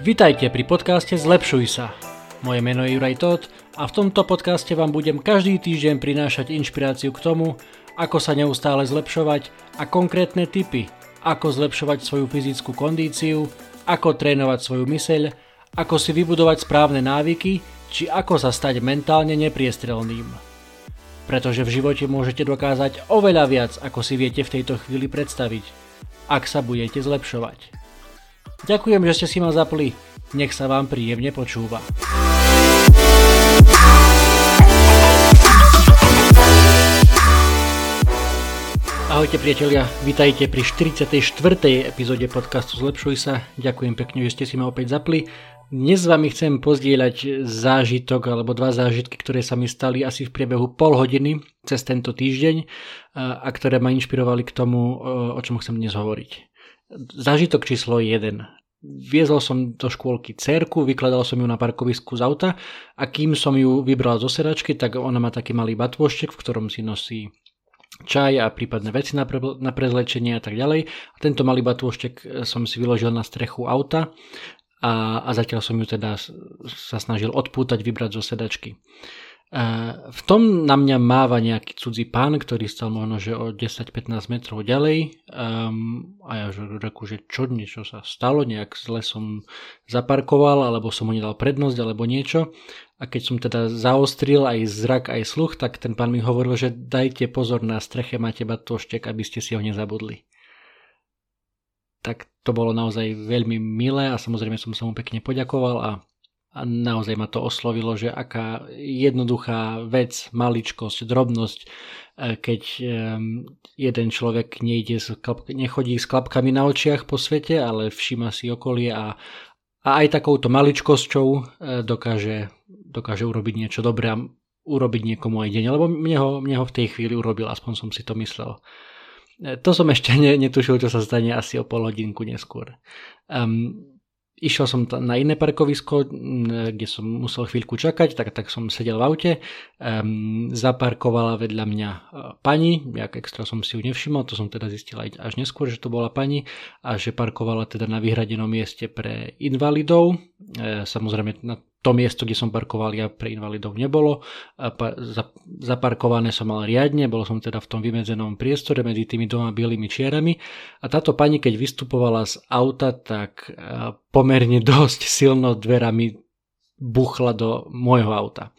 Vítajte pri podcaste Zlepšuj sa. Moje meno je Juraj Tot a v tomto podcaste vám budem každý týždeň prinášať inšpiráciu k tomu, ako sa neustále zlepšovať a konkrétne tipy, ako zlepšovať svoju fyzickú kondíciu, ako trénovať svoju myseľ, ako si vybudovať správne návyky, či ako sa stať mentálne nepriestrelným. Pretože v živote môžete dokázať oveľa viac, ako si viete v tejto chvíli predstaviť, ak sa budete zlepšovať. Ďakujem, že ste si ma zapli. Nech sa vám príjemne počúva. Ahojte priatelia, vitajte pri 44. epizóde podcastu Zlepšuj sa. Ďakujem pekne, že ste si ma opäť zapli. Dnes s vami chcem pozdieľať zážitok alebo dva zážitky, ktoré sa mi stali asi v priebehu pol hodiny cez tento týždeň a ktoré ma inšpirovali k tomu, o čom chcem dnes hovoriť. Zážitok číslo 1. Viezol som do škôlky dcérku, vykladal som ju na parkovisku z auta a kým som ju vybral zo sedačky, tak ona má taký malý batôštek, v ktorom si nosí čaj a prípadne veci na prezlečenie a tak ďalej. A tento malý batôštek som si vyložil na strechu auta a zatiaľ som ju teda sa snažil odpútať, vybrať zo sedačky. V tom na mňa máva nejaký cudzí pán, ktorý stal možno že o 10-15 metrov ďalej a ja reku, že čo niečo sa stalo, nejak zle som zaparkoval alebo som mu nedal prednosť alebo niečo a keď som teda zaostril aj zrak aj sluch, tak ten pán mi hovoril, že dajte pozor, na streche máte batoštek, aby ste si ho nezabudli. Tak to bolo naozaj veľmi milé a samozrejme som sa mu pekne poďakoval a naozaj ma to oslovilo, že aká jednoduchá vec, maličkosť, drobnosť, keď jeden človek nechodí s klapkami na očiach po svete, ale všíma si okolie a aj takouto maličkosťou dokáže urobiť niečo dobré a urobiť niekomu aj deň, lebo mne ho v tej chvíli urobil, aspoň som si to myslel. To som ešte netušil, čo sa stane asi o pol hodinku neskôr. Išiel som na iné parkovisko, kde som musel chvíľku čakať, tak som sedel v aute. Zaparkovala vedľa mňa pani, nejak extra som si ju nevšimol, to som teda zistil aj až neskôr, že to bola pani a že parkovala teda na vyhradenom mieste pre invalidov. Samozrejme na to miesto, kde som parkoval, ja pre invalidov nebolo. Zaparkované som mal riadne, bol som teda v tom vymedzenom priestore medzi tými dvoma bielými čiarami a táto pani, keď vystupovala z auta, tak pomerne dosť silno dverami buchla do môjho auta.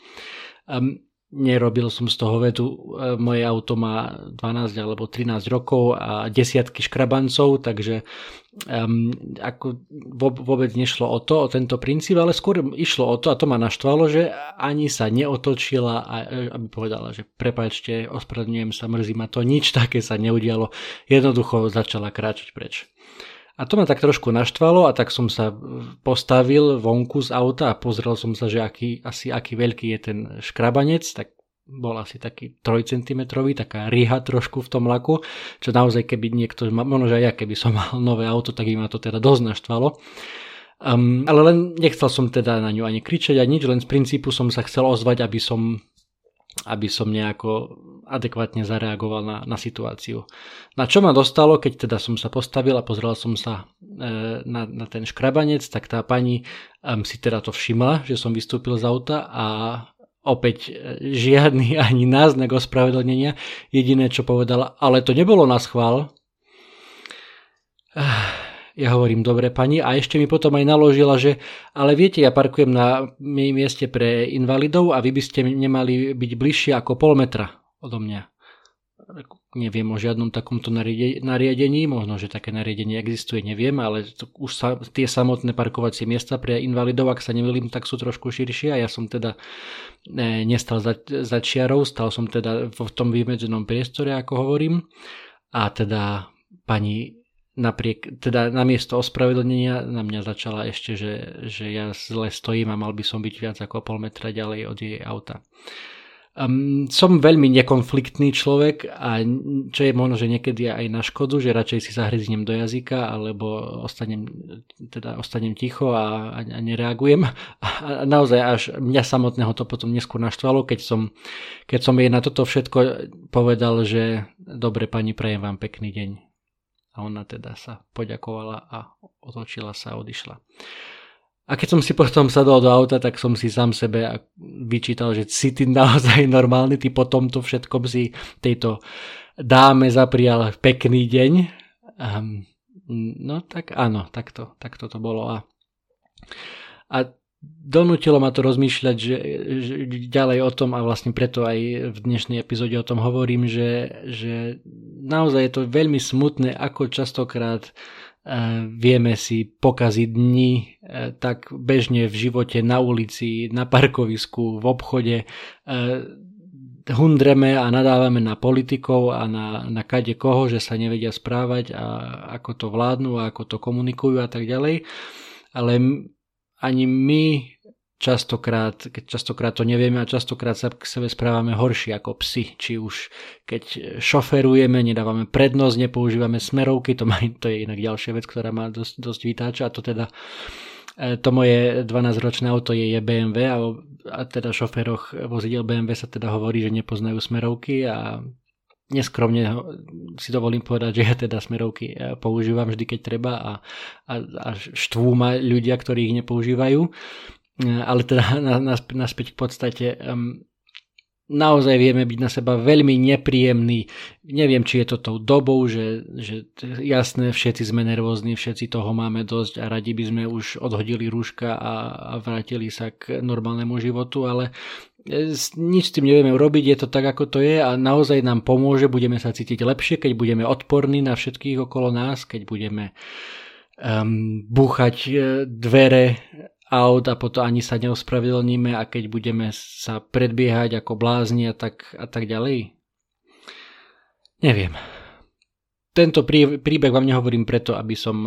Nerobil som z toho vedu, moje auto má 12 alebo 13 rokov a desiatky škrabancov, takže vôbec nešlo o tento princíp, ale skôr išlo o to, a to ma naštvalo, že ani sa neotočila a aby povedala, že prepáčte, ospravedlňujem sa, mrzí ma to, nič také sa neudialo, jednoducho začala kráčať preč. A to ma tak trošku naštvalo a tak som sa postavil vonku z auta a pozrel som sa, že aký veľký je ten škrabanec, tak bol asi taký 3 cm, taká riha trošku v tom laku, čo naozaj keby niekto, možno že aj ja keby som mal nové auto, tak by ma to teda dosť naštvalo. Ale len nechcel som teda na ňu ani kričať a nič, len z princípu som sa chcel ozvať, aby som nejako adekvátne zareagoval na situáciu. Na čo ma dostalo, keď teda som sa postavil a pozrel som sa na ten škrabanec, tak tá pani si teda to všimla, že som vystúpil z auta a opäť žiadny ani náznak ospravedlnenia. Jediné, čo povedala, ale to nebolo naschvál. Ja hovorím, dobre pani, a ešte mi potom aj naložila, že ale viete, ja parkujem na mieste pre invalidov a vy by ste nemali byť bližšie ako pol metra odo mňa. Neviem o žiadnom takomto nariadení, možno, že také nariadenie existuje, neviem, ale už tie samotné parkovacie miesta pre invalidov, ak sa nemýlim, tak sú trošku širšie a ja som teda nestal za čiarou, stal som teda v tom vymedzenom priestore, ako hovorím, a teda pani teda namiesto ospravedlnenia na mňa začala ešte, že ja zle stojím a mal by som byť viac ako pol metra ďalej od jej auta. Som veľmi nekonfliktný človek, a čo je možno, že niekedy aj na škodu, že radšej si zahryznem do jazyka alebo ostanem ticho a nereagujem. A naozaj až mňa samotného to potom neskôr naštvalo, keď som jej na toto všetko povedal, že dobre pani, prajem vám pekný deň. A ona teda sa poďakovala a otočila sa a odišla. A keď som si potom sadol do auta, tak som si sám sebe vyčítal, že si ty naozaj normálny, ty po tomto všetkom si tejto dáme zaprial pekný deň. No tak áno, takto to bolo. A donútilo ma to rozmýšľať že ďalej o tom, a vlastne preto aj v dnešnej epizóde o tom hovorím, že naozaj je to veľmi smutné, ako častokrát vieme si pokaziť dni tak bežne v živote, na ulici, na parkovisku, v obchode. Hundreme a nadávame na politikov a na kade koho, že sa nevedia správať a ako to vládnu a ako to komunikujú a tak ďalej. Ale ani my častokrát to nevieme a častokrát sa k sebe správame horšie ako psi, či už keď šoferujeme, nedávame prednosť, nepoužívame smerovky, to je inak ďalšia vec, ktorá ma dosť vytáča, a to teda to moje 12-ročné auto je BMW a teda šoféroch vozidiel BMW sa teda hovorí, že nepoznajú smerovky, a neskromne si dovolím povedať, že ja teda smerovky používam vždy, keď treba, a štvú ma ľudia, ktorí ich nepoužívajú. Ale teda naspäť k podstate, naozaj vieme byť na seba veľmi nepríjemní. Neviem, či je to tou dobou, že jasné, všetci sme nervózni, všetci toho máme dosť a radi by sme už odhodili rúška a vrátili sa k normálnemu životu, ale nič s tým nevieme urobiť, je to tak, ako to je, a naozaj nám pomôže, budeme sa cítiť lepšie, keď budeme odporní na všetkých okolo nás, keď budeme búchať dvere aut a potom ani sa neospravedlníme, a keď budeme sa predbiehať ako blázni a tak ďalej. Neviem. Tento príbeh vám nehovorím preto, aby som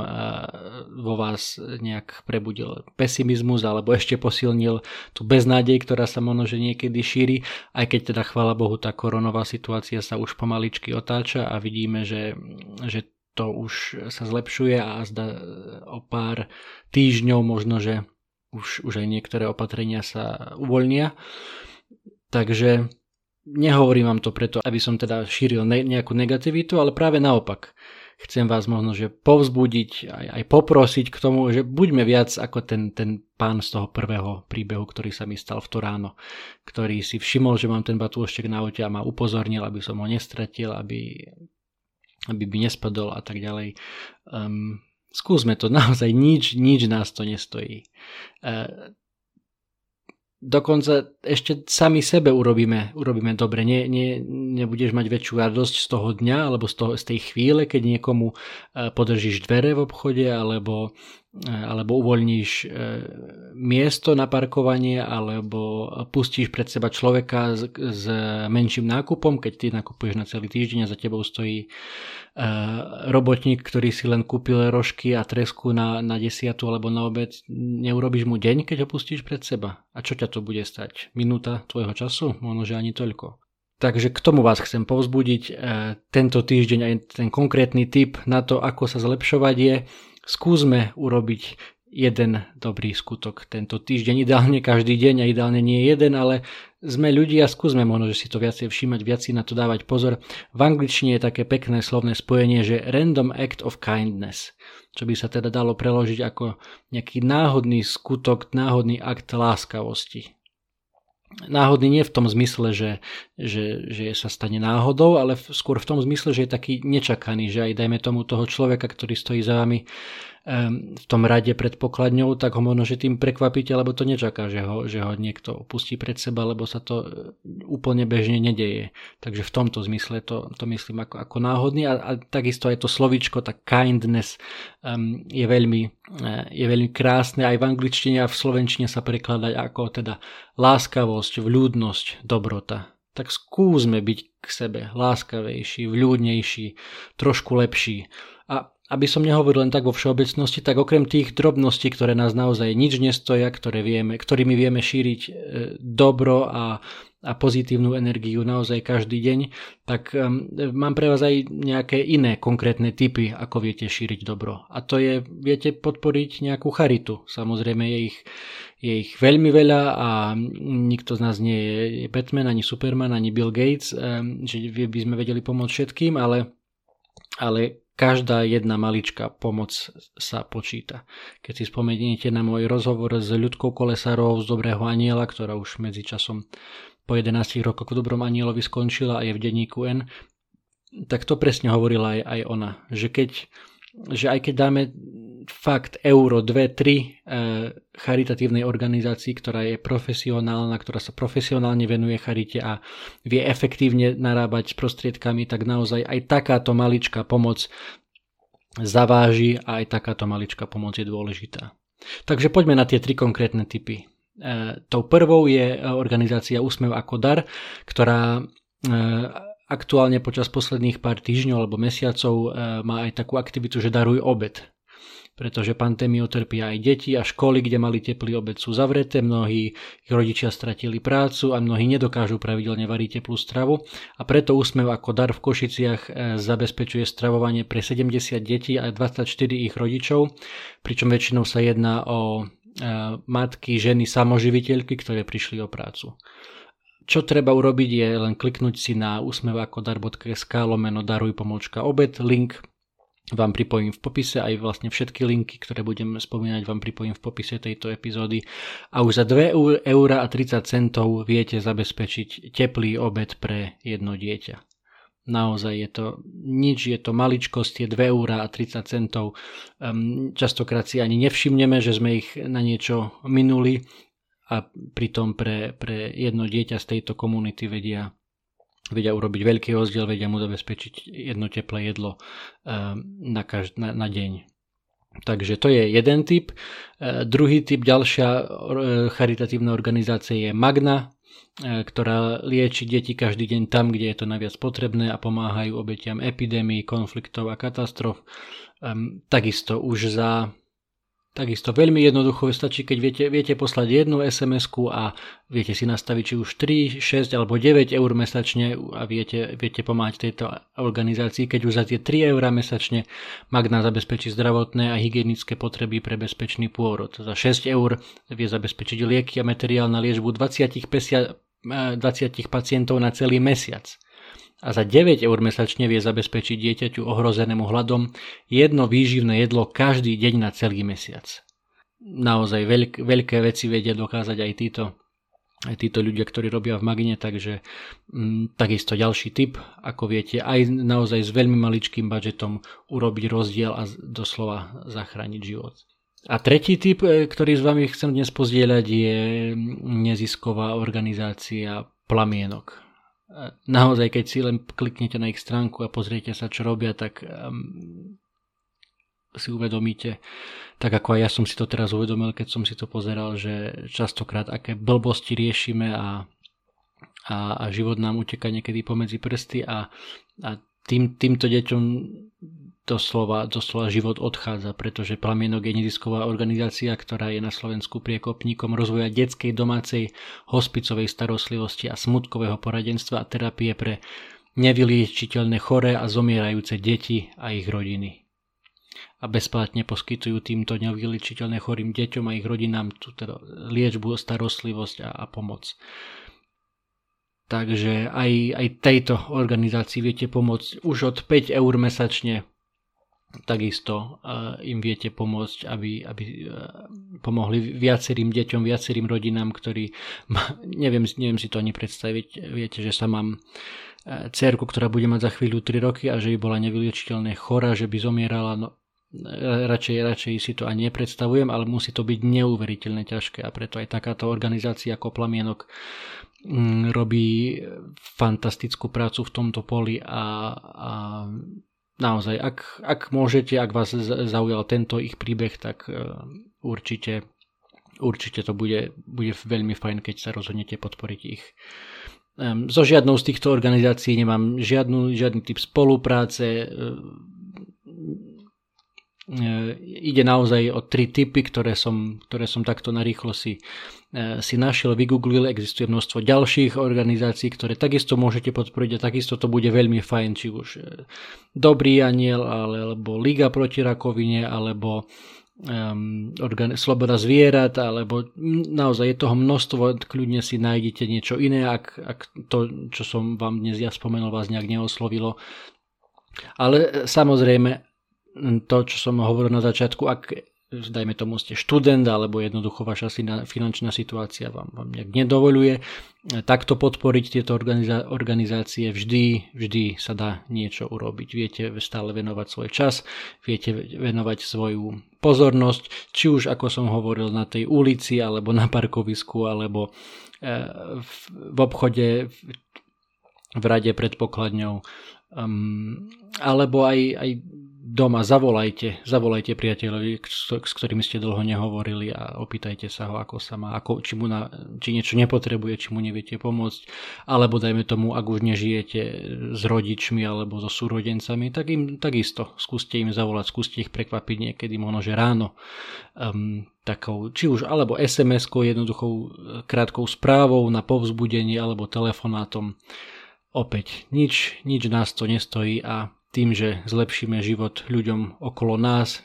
vo vás nejak prebudil pesimizmus alebo ešte posilnil tú beznádej, ktorá sa možno že niekedy šíri, aj keď teda chvála Bohu tá koronová situácia sa už pomaličky otáča a vidíme, že to už sa zlepšuje a zda o pár týždňov možno, že už aj niektoré opatrenia sa uvoľnia. Takže nehovorím vám to preto, aby som teda šíril nejakú negativitu, ale práve naopak. Chcem vás možno, že povzbudiť, aj poprosiť k tomu, že buďme viac ako ten pán z toho prvého príbehu, ktorý sa mi stal v to ráno, ktorý si všimol, že mám ten batúštek na aute a ma upozornil, aby som ho nestratil, aby by nespadol a tak ďalej. Skúsme to, naozaj nič nás to nestojí. Dokonca ešte sami sebe urobíme dobre. Nebudeš mať väčšiu radosť z toho dňa alebo z tej chvíle, keď niekomu podržíš dvere v obchode alebo uvoľníš miesto na parkovanie, alebo pustíš pred seba človeka s menším nákupom, keď ty nakupuješ na celý týždeň a za tebou stojí robotník, ktorý si len kúpil rožky a tresku na desiatu alebo na obed. Neurobiš mu deň, keď ho pustíš pred seba? A čo ťa to bude stať? Minúta tvojho času? Možno, že ani toľko. Takže k tomu vás chcem povzbudiť. Tento týždeň aj ten konkrétny tip na to, ako sa zlepšovať, je: skúsme urobiť jeden dobrý skutok tento týždeň, ideálne každý deň, a ideálne nie jeden, ale sme ľudia, skúsme možno, že si to viacej všímať, viac si na to dávať pozor. V angličtine je také pekné slovné spojenie, že random act of kindness, čo by sa teda dalo preložiť ako nejaký náhodný skutok, náhodný akt láskavosti. Náhodný nie v tom zmysle, že sa stane náhodou, ale skôr v tom zmysle, že je taký nečakaný, že aj dajme tomu toho človeka, ktorý stojí za vami v tom rade pred pokladňou, tak ho možno, že tým prekvapíte, lebo to nečaká, že ho niekto opustí pred seba, lebo sa to úplne bežne nedeje. Takže v tomto zmysle to myslím ako náhodný, a takisto aj to slovíčko, tá kindness, je veľmi krásne, aj v angličtine a v slovenčine sa prekladá ako teda láskavosť, vľúdnosť, dobrota. Tak skúsme byť k sebe láskavejší, vľúdnejší, trošku lepší. A aby som nehovoril len tak vo všeobecnosti, tak okrem tých drobností, ktoré nás naozaj nič nestoja, ktorými vieme šíriť dobro a pozitívnu energiu naozaj každý deň, tak mám pre vás aj nejaké iné konkrétne tipy, ako viete šíriť dobro. A to je, viete podporiť nejakú charitu. Samozrejme je ich veľmi veľa a nikto z nás nie je Batman, ani Superman, ani Bill Gates, že by sme vedeli pomôcť všetkým, ale každá jedna maličká pomoc sa počíta. Keď si spomeniete na môj rozhovor s Ľudkou Kolesárovou z Dobrého anjela, ktorá už medzičasom po 11 rokoch v Dobrom anjelovi skončila a je v denníku N, tak to presne hovorila aj ona. Že aj keď dáme fakt euro, 2, 3 charitatívnej organizácii, ktorá je profesionálna, ktorá sa profesionálne venuje charite a vie efektívne narábať s prostriedkami, tak naozaj aj takáto maličká pomoc zaváži a aj takáto maličká pomoc je dôležitá. Takže poďme na tie 3 konkrétne tipy. Tou prvou je organizácia Úsmev ako dar, ktorá aktuálne počas posledných pár týždňov alebo mesiacov má aj takú aktivitu, že daruj obed. Pretože pandémiou trpia aj deti a školy, kde mali teplý obed, sú zavreté, mnohí rodičia stratili prácu a mnohí nedokážu pravidelne variť teplú stravu a preto Úsmev ako dar v Košiciach zabezpečuje stravovanie pre 70 detí a 24 ich rodičov, pričom väčšinou sa jedná o matky, ženy, samoživiteľky, ktoré prišli o prácu. Čo treba urobiť je len kliknúť si na usmevakodar.sk/daruj-obed, link vám pripojím v popise, aj vlastne všetky linky, ktoré budem spomínať, vám pripojím v popise tejto epizódy a už za 2,30 € viete zabezpečiť teplý obed pre jedno dieťa. Naozaj je to nič, je to maličkosť, je 2,30 €. Častokrát si ani nevšimneme, že sme ich na niečo minuli a pritom pre jedno dieťa z tejto komunity vedia urobiť veľký rozdiel, vedia mu zabezpečiť jedno teplé jedlo na deň. Takže to je jeden typ. Druhý typ, ďalšia charitatívna organizácia je Magna, ktorá lieči deti každý deň tam, kde je to najviac potrebné a pomáhajú obetiam epidémií, konfliktov a katastrof. Takisto veľmi jednoducho stačí, keď viete poslať jednu SMS-ku a viete si nastaviť či už 3, 6 alebo 9 € mesačne a viete pomáhať tejto organizácii, keď už za tie 3 € mesačne Magna zabezpečí zdravotné a hygienické potreby pre bezpečný pôrod. Za 6 € vie zabezpečiť lieky a materiál na liečbu 20 pacientov na celý mesiac. A za 9 € mesačne vie zabezpečiť dieťaťu ohrozenému hladom jedno výživné jedlo každý deň na celý mesiac. Naozaj veľké veci vedia dokázať aj títo ľudia, ktorí robia v Magne, takže takisto ďalší tip, ako viete, aj naozaj s veľmi maličkým budžetom urobiť rozdiel a doslova zachrániť život. A tretí typ, ktorý s vami chcem dnes pozdieľať, je nezisková organizácia Plamienok. Naozaj, keď si len kliknete na ich stránku a pozriete sa, čo robia, tak si uvedomíte, tak ako aj ja som si to teraz uvedomil, keď som si to pozeral, že častokrát aké blbosti riešime a život nám uteká niekedy pomedzi prsty a týmto deťom doslova život odchádza, pretože Plamienok je nezisková organizácia, ktorá je na Slovensku priekopníkom rozvoja detskej domácej hospicovej starostlivosti a smútkového poradenstva a terapie pre nevyliečiteľné choré a zomierajúce deti a ich rodiny. A bezplatne poskytujú týmto nevyliečiteľne chorým deťom a ich rodinám tú teda liečbu, starostlivosť a pomoc. Takže aj tejto organizácii viete pomôcť už od 5 € mesačne. Takisto im viete pomôcť, aby pomohli viacerým deťom, viacerým rodinám, ktorí, neviem si to ani predstaviť, viete, že sa mám dcérku, ktorá bude mať za chvíľu 3 roky a že by bola nevyliečiteľne chorá, že by zomierala, no radšej si to ani nepredstavujem, ale musí to byť neuveriteľne ťažké a preto aj takáto organizácia ako Plamienok robí fantastickú prácu v tomto poli a naozaj, ak môžete, ak vás zaujal tento ich príbeh, tak určite to bude veľmi fajn, keď sa rozhodnete podporiť ich. So žiadnou z týchto organizácií nemám žiadny typ spolupráce. ide naozaj o tri typy, ktoré som takto narýchlo si našiel, vygooglil. Existuje množstvo ďalších organizácií, ktoré takisto môžete podporiť a takisto to bude veľmi fajn, či už Dobrý anjel, alebo Liga proti rakovine, alebo Sloboda zvierat, alebo naozaj je toho množstvo, kľudne si nájdete niečo iné, ak to, čo som vám dnes ja spomenul, vás nejak neoslovilo. Ale samozrejme to, čo som hovoril na začiatku, ak dajme tomu ste študent alebo jednoducho vaša finančná situácia vám nejak nedovoľuje takto podporiť tieto organizácie, vždy sa dá niečo urobiť. Viete stále venovať svoj čas, viete venovať svoju pozornosť, či už ako som hovoril na tej ulici, alebo na parkovisku, alebo v obchode, v rade pred pokladňou, alebo aj doma. Zavolajte priateľovi, s ktorými ste dlho nehovorili, a opýtajte sa ho, ako sa má, či niečo nepotrebuje, či mu neviete pomôcť, alebo dajme tomu, ak už nežijete s rodičmi alebo so súrodencami, tak im takisto skúste im zavolať, skúste ich prekvapiť niekedy možno, že ráno, takou, či už alebo SMS-kou, jednoduchou krátkou správou na povzbudenie, alebo telefonátom. Opäť nič nás to nestojí, a tým, že zlepšíme život ľuďom okolo nás,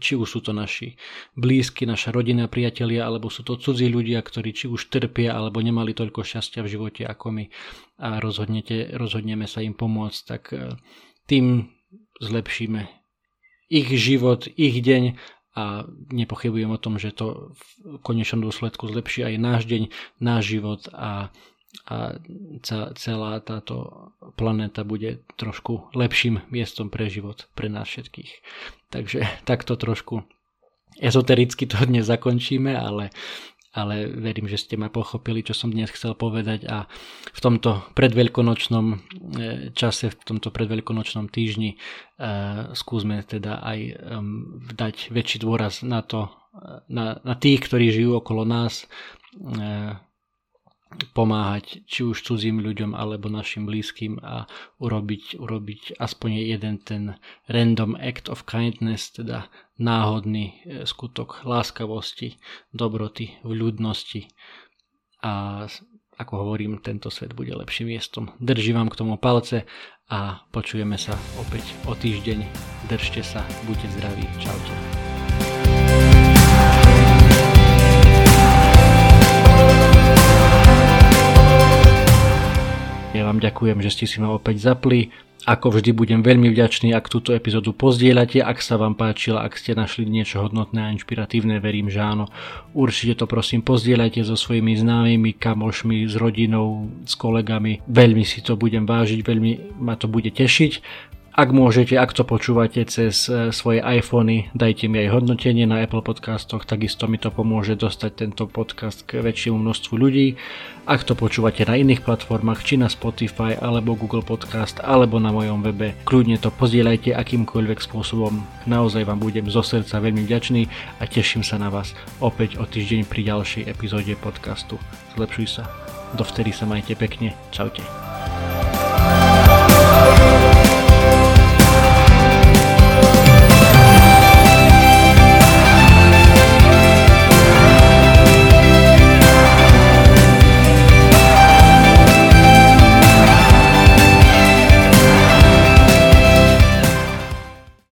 či už sú to naši blízky, naša rodina, priatelia, alebo sú to cudzí ľudia, ktorí či už trpia, alebo nemali toľko šťastia v živote ako my, a rozhodneme sa im pomôcť, tak tým zlepšíme ich život, ich deň, a nepochybujem o tom, že to v konečnom dôsledku zlepší aj náš deň, náš život, a celá táto planéta bude trošku lepším miestom pre život, pre nás všetkých. Takže takto trošku ezotericky to dnes zakončíme, ale verím, že ste ma pochopili, čo som dnes chcel povedať, a v tomto predveľkonočnom čase, v tomto predveľkonočnom týždni skúsme teda aj dať väčší dôraz na to, na tých, ktorí žijú okolo nás, pomáhať či už cudzím ľuďom, alebo našim blízkym, a urobiť aspoň jeden ten random act of kindness, teda náhodný skutok láskavosti, dobroty, vľúdnosti, a ako hovorím, tento svet bude lepším miestom. Držím vám k tomu palce a počujeme sa opäť o týždeň. Držte sa, buďte zdraví, čaute. Ja vám ďakujem, že ste si ma opäť zapli. Ako vždy budem veľmi vďačný, ak túto epizódu pozdieľate, ak sa vám páčila, ak ste našli niečo hodnotné a inšpiratívne, verím, že áno. Určite to prosím pozdieľajte so svojimi známymi, kamošmi, s rodinou, s kolegami. Veľmi si to budem vážiť, veľmi ma to bude tešiť. Ak môžete, ak to počúvate cez svoje iPhony, dajte mi aj hodnotenie na Apple podcastoch, takisto mi to pomôže dostať tento podcast k väčšiemu množstvu ľudí. Ak to počúvate na iných platformách, či na Spotify, alebo Google Podcast, alebo na mojom webe, kľudne to pozdieľajte akýmkoľvek spôsobom. Naozaj vám budem zo srdca veľmi vďačný a teším sa na vás opäť o týždeň pri ďalšej epizóde podcastu Zlepšuj sa. Dovtedy sa majte pekne. Čaute.